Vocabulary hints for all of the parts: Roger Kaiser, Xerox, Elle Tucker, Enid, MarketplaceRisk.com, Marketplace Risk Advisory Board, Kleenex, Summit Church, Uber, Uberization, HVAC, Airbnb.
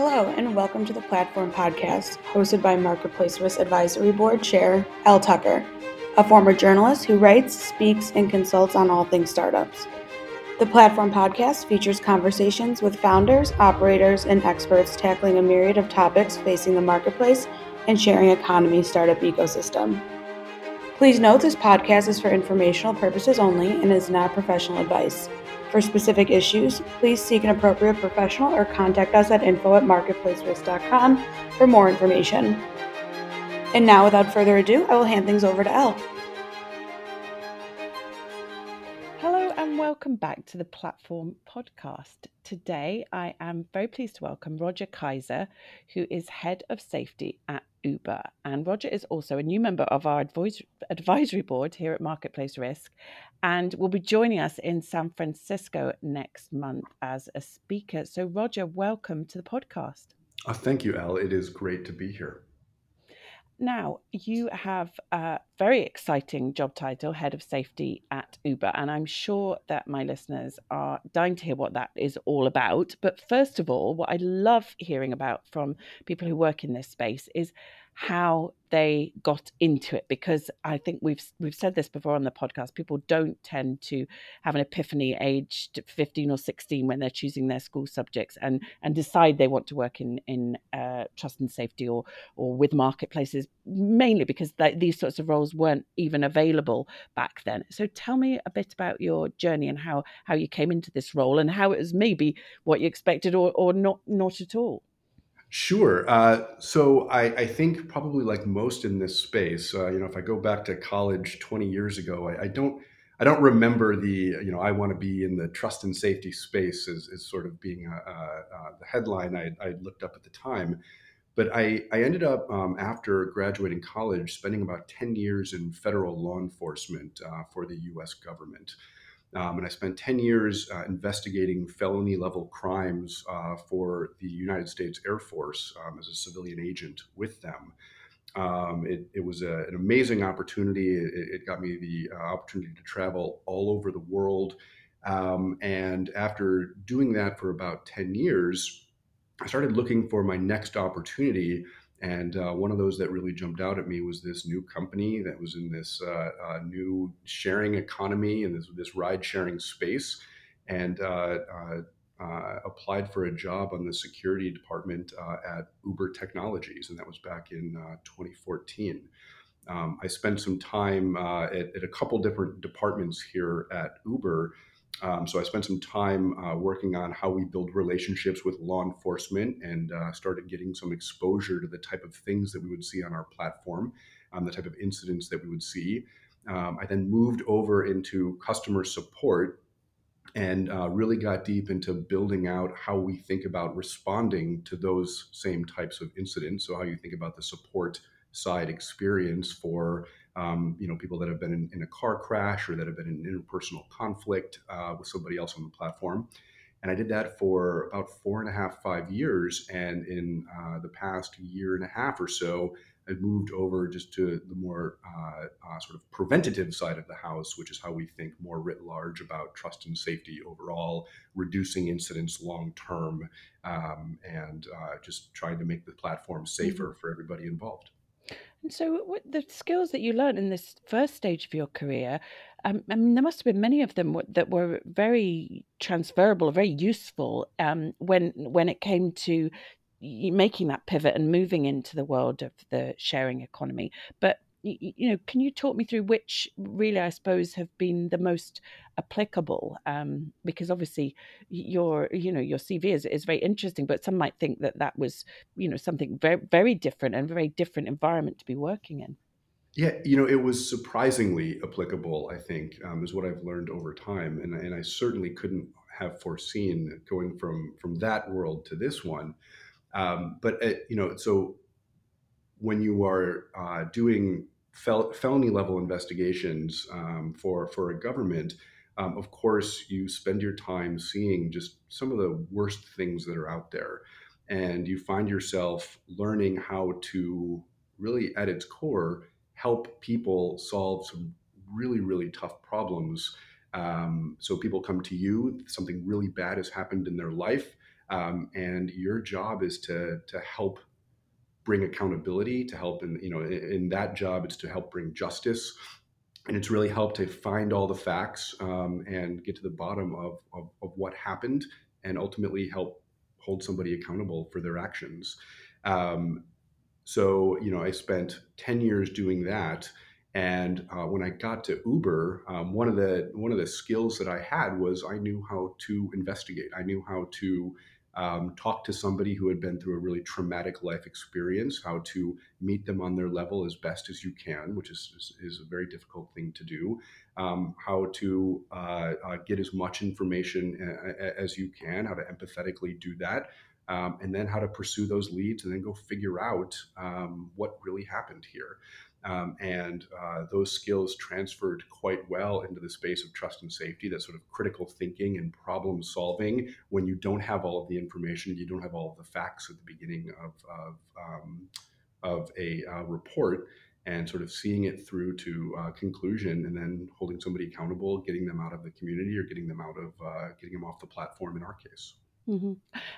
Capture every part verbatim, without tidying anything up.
Hello, and welcome to the Platform Podcast, hosted by Marketplace Risk Advisory Board Chair Elle Tucker, a former journalist who writes, speaks, and consults on all things startups. The Platform Podcast features conversations with founders, operators, and experts tackling a myriad of topics facing the marketplace and sharing economy startup ecosystem. Please note this podcast is for informational purposes only and is not professional advice. For specific issues, please seek an appropriate professional or contact us at info at marketplace risk dot com for more information. And now, without further ado, I will hand things over to Elle. Hello and welcome back to the Platform Podcast. Today, I am very pleased to welcome Roger Kaiser, who is Head of Safety at Uber. And Roger is also a new member of our advisory board here at Marketplace Risk, and will be joining us in San Francisco next month as a speaker. So, Roger, welcome to the podcast. Oh, thank you, Elle. It is great to be here. Now, you have a very exciting job title, Head of Safety at Uber, and I'm sure that my listeners are dying to hear what that is all about. But first of all, what I love hearing about from people who work in this space is how they got into it, because I think we've we've said this before on the podcast, people don't tend to have an epiphany aged fifteen or sixteen when they're choosing their school subjects and and decide they want to work in in uh, trust and safety or or with marketplaces, mainly because th- these sorts of roles weren't even available back then. So tell me a bit about your journey and how how you came into this role and how it was maybe what you expected or or not not at all. Sure. Uh, so I, I think probably like most in this space, uh, you know, if I go back to college twenty years ago, I, I don't, I don't remember the, you know, I want to be in the trust and safety space as, as sort of being a, a, a, the headline I, I looked up at the time. But I, I ended up um, after graduating college spending about ten years in federal law enforcement uh, for the U S government. Um, and I spent ten years uh, investigating felony level crimes uh, for the United States Air Force um, as a civilian agent with them. Um, it, it was a, an amazing opportunity. It, it got me the uh, opportunity to travel all over the world. Um, and after doing that for about ten years, I started looking for my next opportunity. And uh, one of those that really jumped out at me was this new company that was in this uh, uh, new sharing economy and this, this ride-sharing space, and uh, uh, uh, applied for a job on the security department uh, at Uber Technologies, and that was back in uh, twenty fourteen. Um, I spent some time uh, at, at a couple different departments here at Uber. Um, so I spent some time uh, working on how we build relationships with law enforcement, and uh, started getting some exposure to the type of things that we would see on our platform, um, the type of incidents that we would see. Um, I then moved over into customer support and uh, really got deep into building out how we think about responding to those same types of incidents. So how you think about the support side experience for um, you know, people that have been in, in a car crash or that have been in interpersonal conflict uh, with somebody else on the platform. And I did that for about four and a half, five years. And in uh, the past year and a half or so, I moved over just to the more uh, uh, sort of preventative side of the house, which is how we think more writ large about trust and safety overall, reducing incidents long-term, um, and uh, just trying to make the platform safer for everybody involved. And so what, the skills that you learned in this first stage of your career, um, I mean, there must have been many of them that were very transferable, very useful um, when when it came to making that pivot and moving into the world of the sharing economy. But, you know, can you talk me through which really, I suppose, have been the most applicable? Um, because obviously your, you know, your C V is, is very interesting, but some might think that that was, you know, something very, very different and very different environment to be working in. Yeah, you know, it was surprisingly applicable, I think, um, is what I've learned over time. And, and I certainly couldn't have foreseen going from, from that world to this one. Um, but, uh, you know, so when you are uh, doing fel- felony level investigations um, for, for a government, um, of course, you spend your time seeing just some of the worst things that are out there. And you find yourself learning how to really, at its core, help people solve some really, really tough problems. Um, so people come to you, something really bad has happened in their life. Um, and your job is to to help bring accountability, to help in, you know, in, in that job, it's to help bring justice. And it's really helped to find all the facts um, and get to the bottom of, of, of what happened and ultimately help hold somebody accountable for their actions. Um, so, you know, I spent ten years doing that. And uh, when I got to Uber, um, one of the one of the skills that I had was I knew how to investigate. I knew how to um, talk to somebody who had been through a really traumatic life experience, how to meet them on their level as best as you can, which is is, is a very difficult thing to do, um, how to uh, uh, get as much information a, a, as you can, how to empathetically do that, um, and then how to pursue those leads and then go figure out um, what really happened here. Um, and uh, those skills transferred quite well into the space of trust and safety, that sort of critical thinking and problem solving when you don't have all of the information, you don't have all of the facts at the beginning of, of, um, of a uh, report, and sort of seeing it through to uh, conclusion and then holding somebody accountable, getting them out of the community or getting them out of, uh, getting them off the platform in our case. Mm-hmm.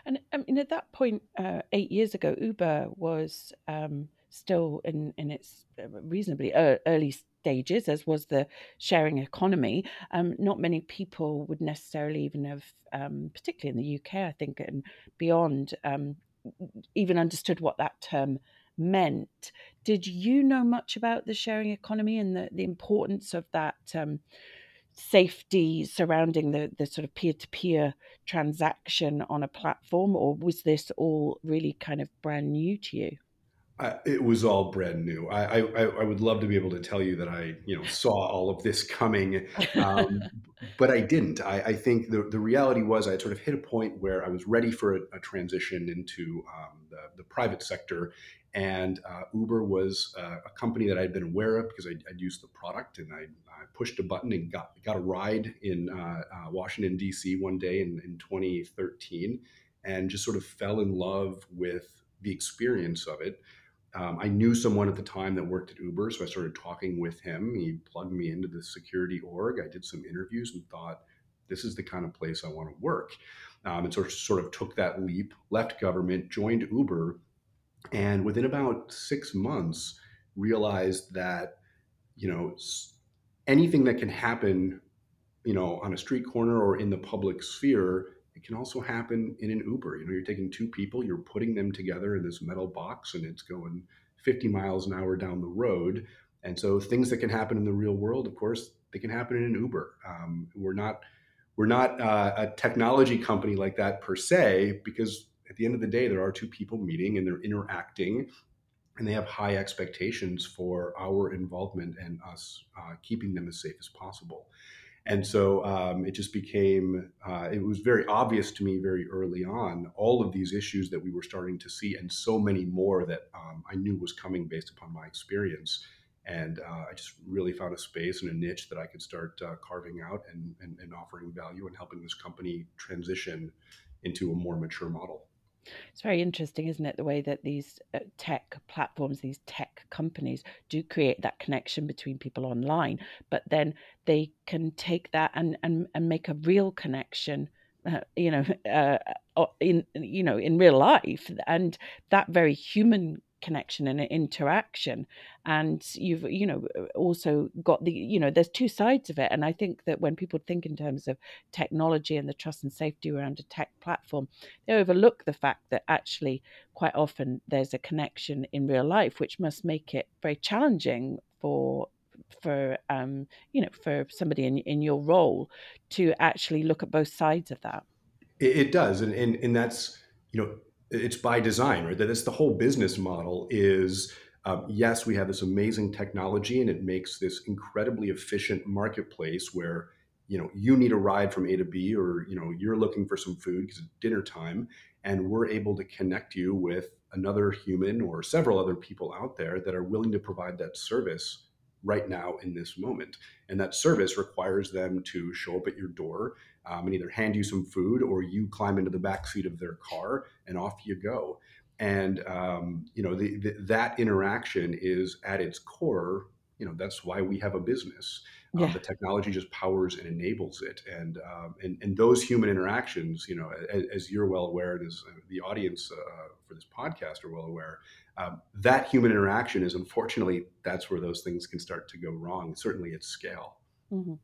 And I mean, at that point, uh, eight years ago, Uber was... Um... still in, in its reasonably early stages, as was the sharing economy. Um, not many people would necessarily even have, um, particularly in the U K, I think, and beyond, um, even understood what that term meant. Did you know much about the sharing economy and the, the importance of that um, safety surrounding the, the sort of peer-to-peer transaction on a platform, or was this all really kind of brand new to you? Uh, it was all brand new. I, I I would love to be able to tell you that I you know saw all of this coming, um, but I didn't. I, I think the, the reality was I sort of hit a point where I was ready for a, a transition into um, the, the private sector, and uh, Uber was uh, a company that I'd been aware of because I'd, I'd used the product, and I, I pushed a button and got got a ride in uh, uh, Washington, D C one day in, in twenty thirteen, and just sort of fell in love with the experience of it. Um, I knew someone at the time that worked at Uber, so I started talking with him. He plugged me into the security org. I did some interviews and thought, this is the kind of place I want to work. Um, and so sort of took that leap, left government, joined Uber, and within about six months, realized that, you know, anything that can happen, you know, on a street corner or in the public sphere, it can also happen in an Uber. You know, you're taking two people, you're putting them together in this metal box, and it's going fifty miles an hour down the road. And so things that can happen in the real world, of course, they can happen in an Uber. Um, we're not we're not uh, a technology company like that per se, because at the end of the day, there are two people meeting and they're interacting, and they have high expectations for our involvement and us uh, keeping them as safe as possible. And so um, it just became, uh, it was very obvious to me very early on, all of these issues that we were starting to see, and so many more that um, I knew was coming based upon my experience. And uh, I just really found a space and a niche that I could start uh, carving out and, and, and offering value and helping this company transition into a more mature model. It's very interesting, isn't it, the way that these tech platforms, these tech companies do create that connection between people online, but then they can take that and, and, and make a real connection, uh, you know, uh, in you know in real life, and that very human connection and interaction. And you've you know also got the you know there's two sides of it, and I think that when people think in terms of technology and the trust and safety around a tech platform, they overlook the fact that actually quite often there's a connection in real life, which must make it very challenging for for um you know for somebody in, in your role to actually look at both sides of that. It, it does, and, and and that's you know it's by design, right? That's the whole business model is, um, yes, we have this amazing technology and it makes this incredibly efficient marketplace where, you know, you need a ride from A to B, or, you know, you're looking for some food because it's dinner time, and we're able to connect you with another human or several other people out there that are willing to provide that service right now in this moment. And that service requires them to show up at your door um, and either hand you some food, or you climb into the backseat of their car and off you go. And, um, you know, the, the, that interaction is at its core, you know, that's why we have a business. Yeah. Um, the technology just powers and enables it. And um, and, and those human interactions, you know, as, as you're well aware, and as the audience uh, for this podcast are well aware, um, that human interaction is, unfortunately, that's where those things can start to go wrong, certainly at scale. Mm-hmm.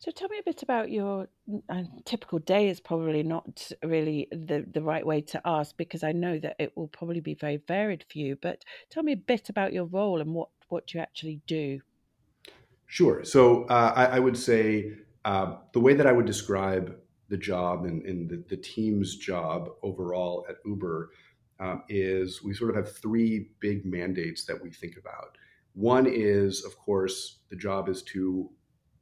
So tell me a bit about your uh, typical day. Is probably not really the, the right way to ask, because I know that it will probably be very varied for you, but tell me a bit about your role and what, what you actually do. Sure. So uh, I, I would say uh, the way that I would describe the job and, and the, the team's job overall at Uber uh, is we sort of have three big mandates that we think about. One is, of course, the job is to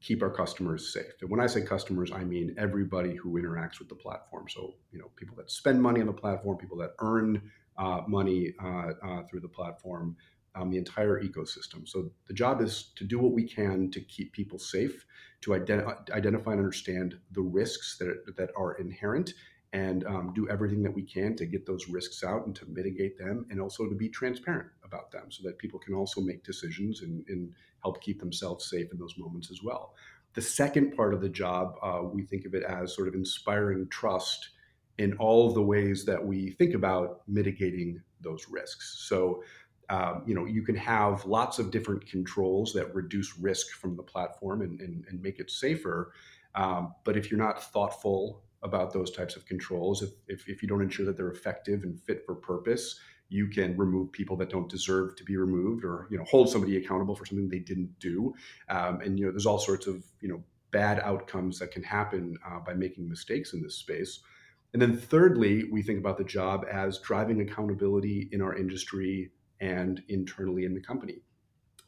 keep our customers safe. And when I say customers, I mean everybody who interacts with the platform. So, you know, people that spend money on the platform, people that earn uh, money uh, uh, through the platform, um, the entire ecosystem. So the job is to do what we can to keep people safe, to ident- identify and understand the risks that, that are inherent, and um, do everything that we can to get those risks out and to mitigate them, and also to be transparent about them so that people can also make decisions and, and help keep themselves safe in those moments as well. The second part of the job, uh, we think of it as sort of inspiring trust in all of the ways that we think about mitigating those risks. So, um, you know, you can have lots of different controls that reduce risk from the platform and, and, and make it safer. Um, but if you're not thoughtful about those types of controls, if, if, if you don't ensure that they're effective and fit for purpose, you can remove people that don't deserve to be removed, or, you know, hold somebody accountable for something they didn't do. Um, and, you know, there's all sorts of, you know, bad outcomes that can happen uh, by making mistakes in this space. And then thirdly, we think about the job as driving accountability in our industry and internally in the company.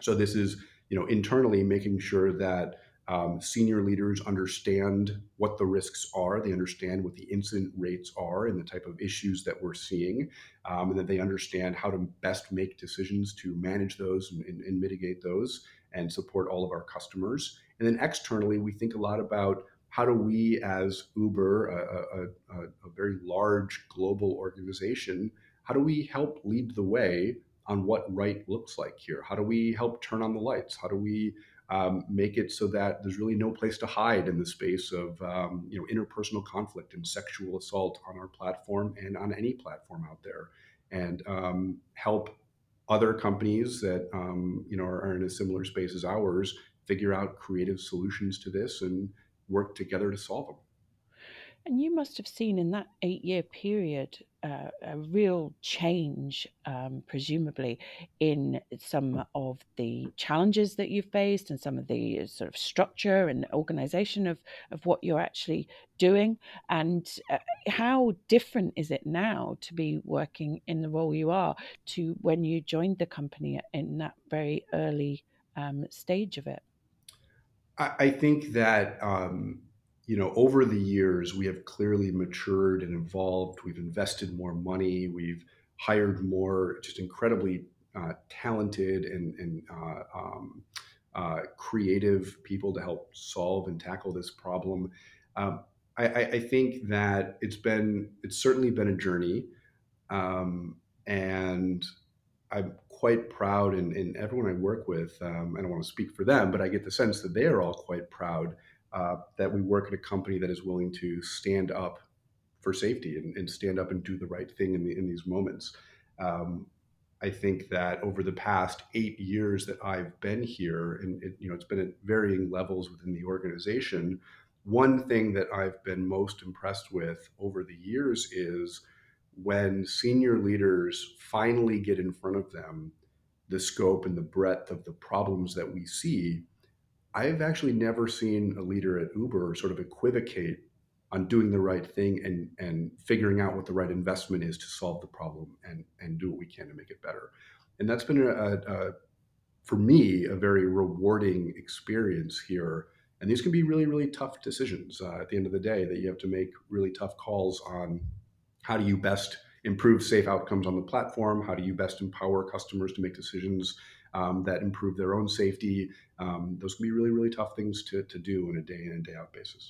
So this is, you know, internally making sure that Um, senior leaders understand what the risks are, they understand what the incident rates are and the type of issues that we're seeing, um, and that they understand how to best make decisions to manage those and, and, and mitigate those and support all of our customers. And then externally, we think a lot about how do we as Uber, a, a, a, a very large global organization, how do we help lead the way on what right looks like here? How do we help turn on the lights? How do we Um, make it so that there's really no place to hide in the space of um, you know, interpersonal conflict and sexual assault on our platform and on any platform out there, and um, help other companies that um, you know are in a similar space as ours figure out creative solutions to this and work together to solve them. And you must have seen in that eight-year period uh, a real change, um, presumably, in some of the challenges that you've faced and some of the sort of structure and organization of, of what you're actually doing. And uh, how different is it now to be working in the role you are to when you joined the company in that very early um, stage of it? I, I think that... Um... You know, over the years, we have clearly matured and evolved. We've invested more money. We've hired more just incredibly uh, talented and, and uh, um, uh, creative people to help solve and tackle this problem. Um, I, I think that it's been, it's certainly been a journey. Um, and I'm quite proud, and, and everyone I work with, um, I don't want to speak for them, but I get the sense that they are all quite proud Uh, that we work at a company that is willing to stand up for safety and, and stand up and do the right thing in, the, in these moments. Um, I think that over the past eight years that I've been here, and it, you know, it's been at varying levels within the organization, one thing that I've been most impressed with over the years is when senior leaders finally get in front of them the scope and the breadth of the problems that we see. I've actually never seen a leader at Uber sort of equivocate on doing the right thing and, and figuring out what the right investment is to solve the problem and, and do what we can to make it better. And that's been, a, a, for me, a very rewarding experience here. And these can be really, really tough decisions uh, at the end of the day that you have to make really tough calls on. How do you best improve safe outcomes on the platform? How do you best empower customers to make decisions Um, that improve their own safety? Um, those can be really, really tough things to, to do on a day in and day out basis.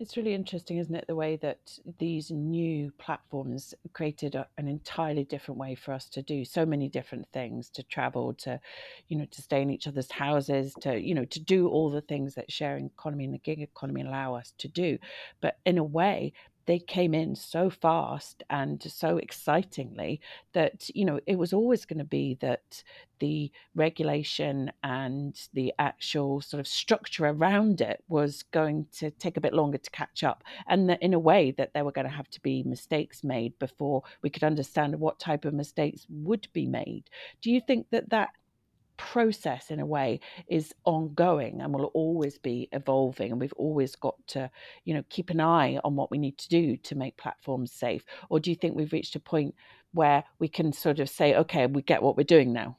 It's really interesting, isn't it, the way that these new platforms created a, an entirely different way for us to do so many different things, to travel, to, you know, to stay in each other's houses, to, you know, to do all the things that sharing economy and the gig economy allow us to do. But in a way, they came in so fast and so excitingly that, you know, it was always going to be that the regulation and the actual sort of structure around it was going to take a bit longer to catch up. And that in a way that there were going to have to be mistakes made before we could understand what type of mistakes would be made. Do you think that that process in a way is ongoing and will always be evolving, and we've always got to, you know, keep an eye on what we need to do to make platforms safe? Or do you think we've reached a point where we can sort of say, okay, we get what we're doing now?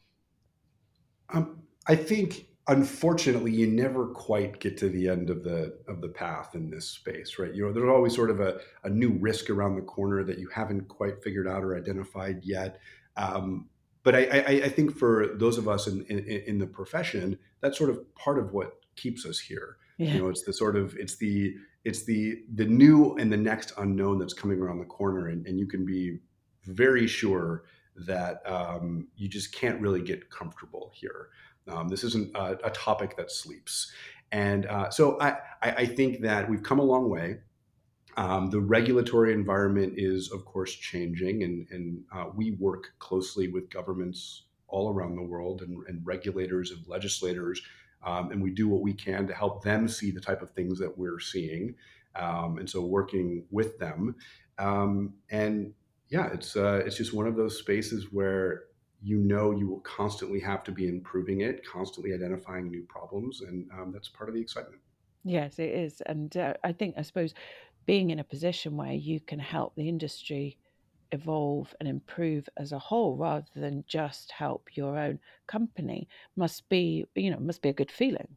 Um, I think unfortunately you never quite get to the end of the of the path in this space, right? You know, there's always sort of a, a new risk around the corner that you haven't quite figured out or identified yet. Um, But I, I, I think for those of us in, in, in the profession, that's sort of part of what keeps us here. Yeah. You know, it's the sort of it's the it's the the new and the next unknown that's coming around the corner, and, and you can be very sure that um, you just can't really get comfortable here. Um, this isn't a, a topic that sleeps, and uh, so I, I I think that we've come a long way. Um, the regulatory environment is, of course, changing, and, and uh, we work closely with governments all around the world and, and regulators and legislators, um, and we do what we can to help them see the type of things that we're seeing, um, and so working with them. Um, and yeah, it's uh, it's just one of those spaces where you know you will constantly have to be improving it, constantly identifying new problems, and um, that's part of the excitement. Yes, it is, and uh, I think, I suppose, being in a position where you can help the industry evolve and improve as a whole rather than just help your own company must be, you know, must be a good feeling.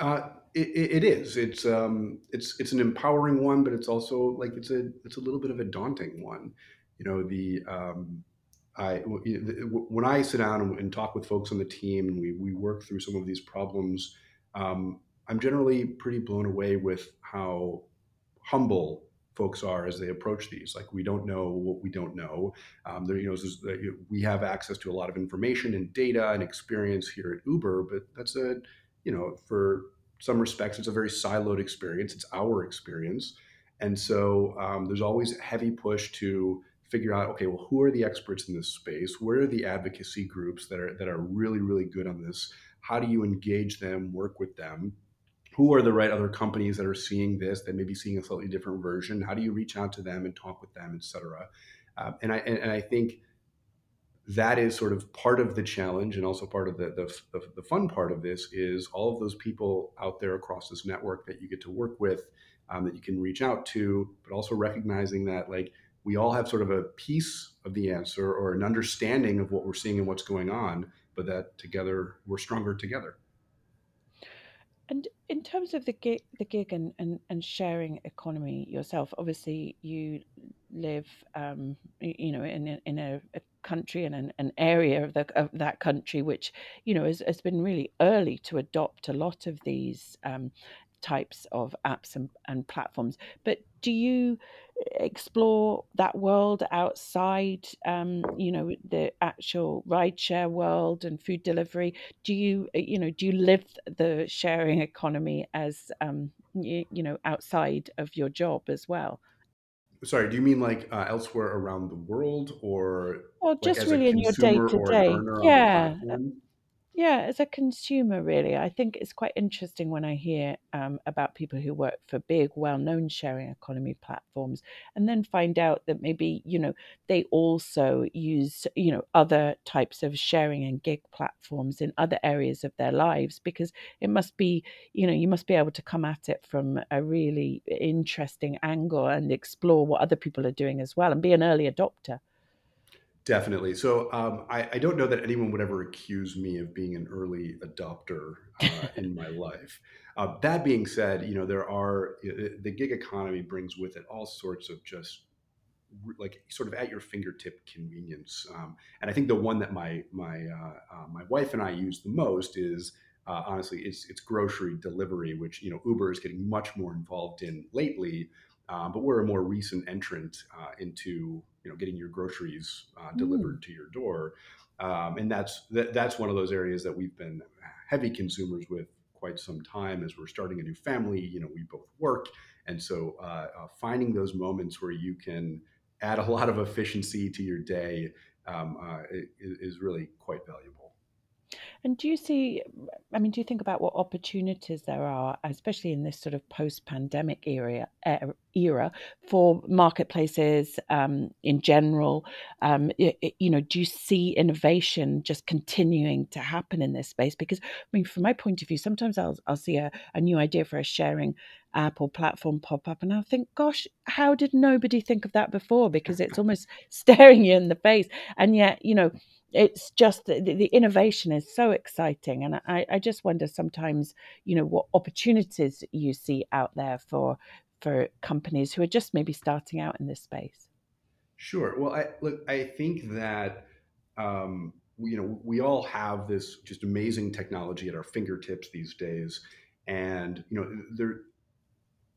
Uh, it, it is. It's um, it's it's an empowering one, but it's also like it's a it's a little bit of a daunting one. You know, the um, I when I sit down and talk with folks on the team and we we work through some of these problems, um, I'm generally pretty blown away with how humble folks are as they approach these. Like, we don't know what we don't know. Um, there, you know, we have access to a lot of information and data and experience here at Uber, but that's a, you know, for some respects, it's a very siloed experience. It's our experience, and so um, there's always a heavy push to figure out, okay, well, who are the experts in this space? Where are the advocacy groups that are that are really, really good on this? How do you engage them? Work with them. Who are the right other companies that are seeing this, that may be seeing a slightly different version? How do you reach out to them and talk with them, et cetera? Uh, and, I, and, and I think that is sort of part of the challenge, and also part of the, the, the fun part of this is all of those people out there across this network that you get to work with, um, that you can reach out to, but also recognizing that, like, we all have sort of a piece of the answer or an understanding of what we're seeing and what's going on, but that together we're stronger together. And in terms of the gig, the gig and, and, and sharing economy yourself, obviously you live, um, you know, in in a, a country and an, an area of, the, of that country which, you know, has, has been really early to adopt a lot of these um, types of apps and, and platforms. But do you explore that world outside, um, you know, the actual rideshare world and food delivery? Do you, you know, do you live the sharing economy as, um, you, you know, outside of your job as well? Sorry, do you mean like uh, elsewhere around the world, or well, just like really in your day to day? Yeah. Yeah, as a consumer, really, I think it's quite interesting when I hear um, about people who work for big, well-known sharing economy platforms, and then find out that maybe, you know, they also use, you know, other types of sharing and gig platforms in other areas of their lives, because it must be, you know, you must be able to come at it from a really interesting angle and explore what other people are doing as well and be an early adopter. Definitely. So um, I, I don't know that anyone would ever accuse me of being an early adopter uh, in my life. Uh, that being said, you know, there are, the gig economy brings with it all sorts of just like sort of at your fingertip convenience. Um, and I think the one that my my uh, uh, my wife and I use the most is uh, honestly, it's, it's grocery delivery, which, you know, Uber is getting much more involved in lately. Uh, but we're a more recent entrant uh, into, you know, getting your groceries uh, delivered mm. to your door. Um, and that's th- that's one of those areas that we've been heavy consumers with quite some time. As we're starting a new family, you know, we both work. And so uh, uh, finding those moments where you can add a lot of efficiency to your day um, uh, is really quite valuable. And do you see, I mean, do you think about what opportunities there are, especially in this sort of post-pandemic era, era for marketplaces um, in general? Um, it, it, you know, do you see innovation just continuing to happen in this space? Because, I mean, from my point of view, sometimes I'll, I'll see a, a new idea for a sharing app or platform pop up, and I'll think, gosh, how did nobody think of that before? Because it's almost staring you in the face. And yet, you know, it's just the, the innovation is so exciting. And I, I just wonder sometimes, you know, what opportunities you see out there for for companies who are just maybe starting out in this space. Sure. Well, I, look, I think that, um, you know, we all have this just amazing technology at our fingertips these days. And, you know, there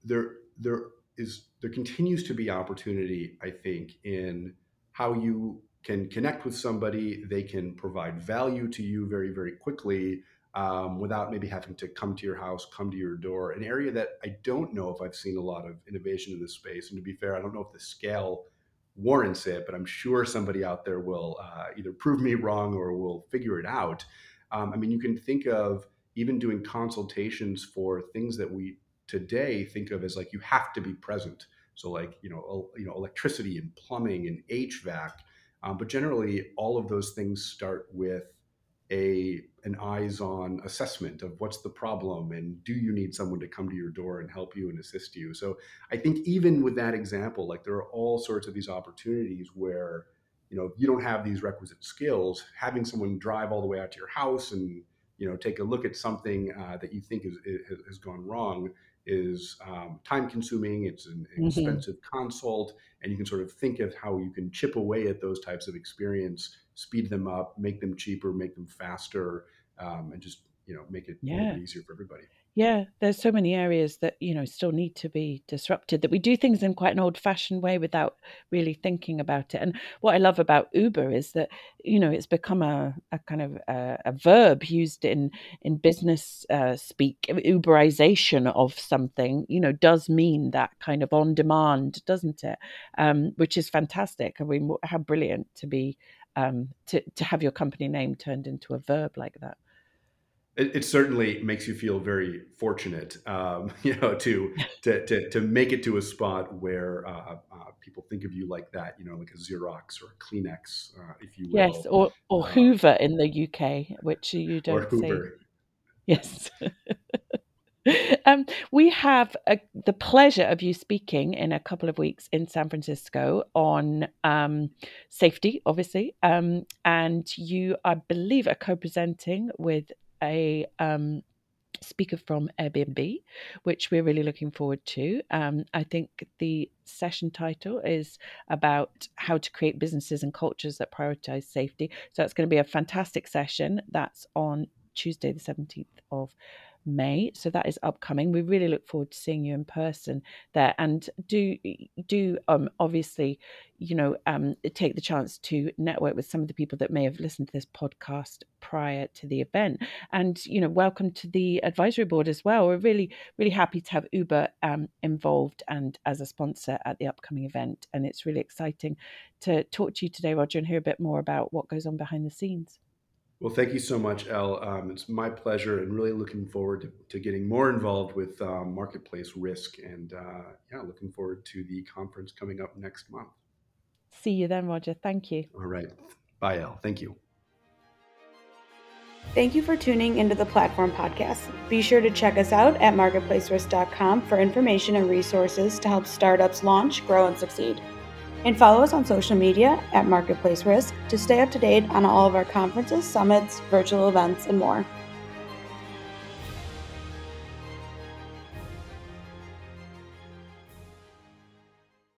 there there is there continues to be opportunity, I think, in how you can connect with somebody. They can provide value to you very, very quickly um, without maybe having to come to your house, come to your door, an area that I don't know if I've seen a lot of innovation in this space. And to be fair, I don't know if the scale warrants it, but I'm sure somebody out there will uh, either prove me wrong or will figure it out. Um, I mean, you can think of even doing consultations for things that we today think of as like, you have to be present. So like, you know, el- you know, electricity and plumbing and H V A C. Um, but generally, all of those things start with a an eyes-on assessment of what's the problem and do you need someone to come to your door and help you and assist you. So I think even with that example, like there are all sorts of these opportunities where, you know, if you don't have these requisite skills, having someone drive all the way out to your house and, you know, take a look at something uh, that you think is, is, has gone wrong is um, time-consuming. It's an expensive mm-hmm. consult, and you can sort of think of how you can chip away at those types of experience, speed them up, make them cheaper, make them faster, um, and just, you know, make it yeah. easier for everybody. Yeah, there's so many areas that, you know, still need to be disrupted, that we do things in quite an old-fashioned way without really thinking about it. And what I love about Uber is that, you know, it's become a, a kind of a, a verb used in in business uh, speak. Uberization of something, you know, does mean that kind of on-demand, doesn't it? Um, which is fantastic. I mean, how brilliant to be um, to to have your company name turned into a verb like that. It certainly makes you feel very fortunate, um, you know, to, to to to make it to a spot where uh, uh, people think of you like that, you know, like a Xerox or a Kleenex, uh, if you will. Yes, or, or Hoover uh, in the U K, which you don't or Hoover. See. Yes. Um, we have a, the pleasure of you speaking in a couple of weeks in San Francisco on um, safety, obviously, um, and you, I believe, are co-presenting with a um, speaker from Airbnb, which we're really looking forward to. Um, I think the session title is about how to create businesses and cultures that prioritize safety. So that's going to be a fantastic session. That's on Tuesday, the seventeenth of May. So that is upcoming. We really look forward to seeing you in person there. And do do um, obviously, you know, um, take the chance to network with some of the people that may have listened to this podcast prior to the event. And, you know, welcome to the advisory board as well. We're really, really happy to have Uber um, involved and as a sponsor at the upcoming event. And it's really exciting to talk to you today, Roger, and hear a bit more about what goes on behind the scenes. Well, thank you so much, Elle. Um, it's my pleasure, and really looking forward to, to getting more involved with um, Marketplace Risk, and uh, yeah, looking forward to the conference coming up next month. See you then, Roger. Thank you. All right. Bye, Elle. Thank you. Thank you for tuning into the Platform Podcast. Be sure to check us out at marketplace risk dot com for information and resources to help startups launch, grow, and succeed. And follow us on social media at Marketplace Risk to stay up to date on all of our conferences, summits, virtual events, and more.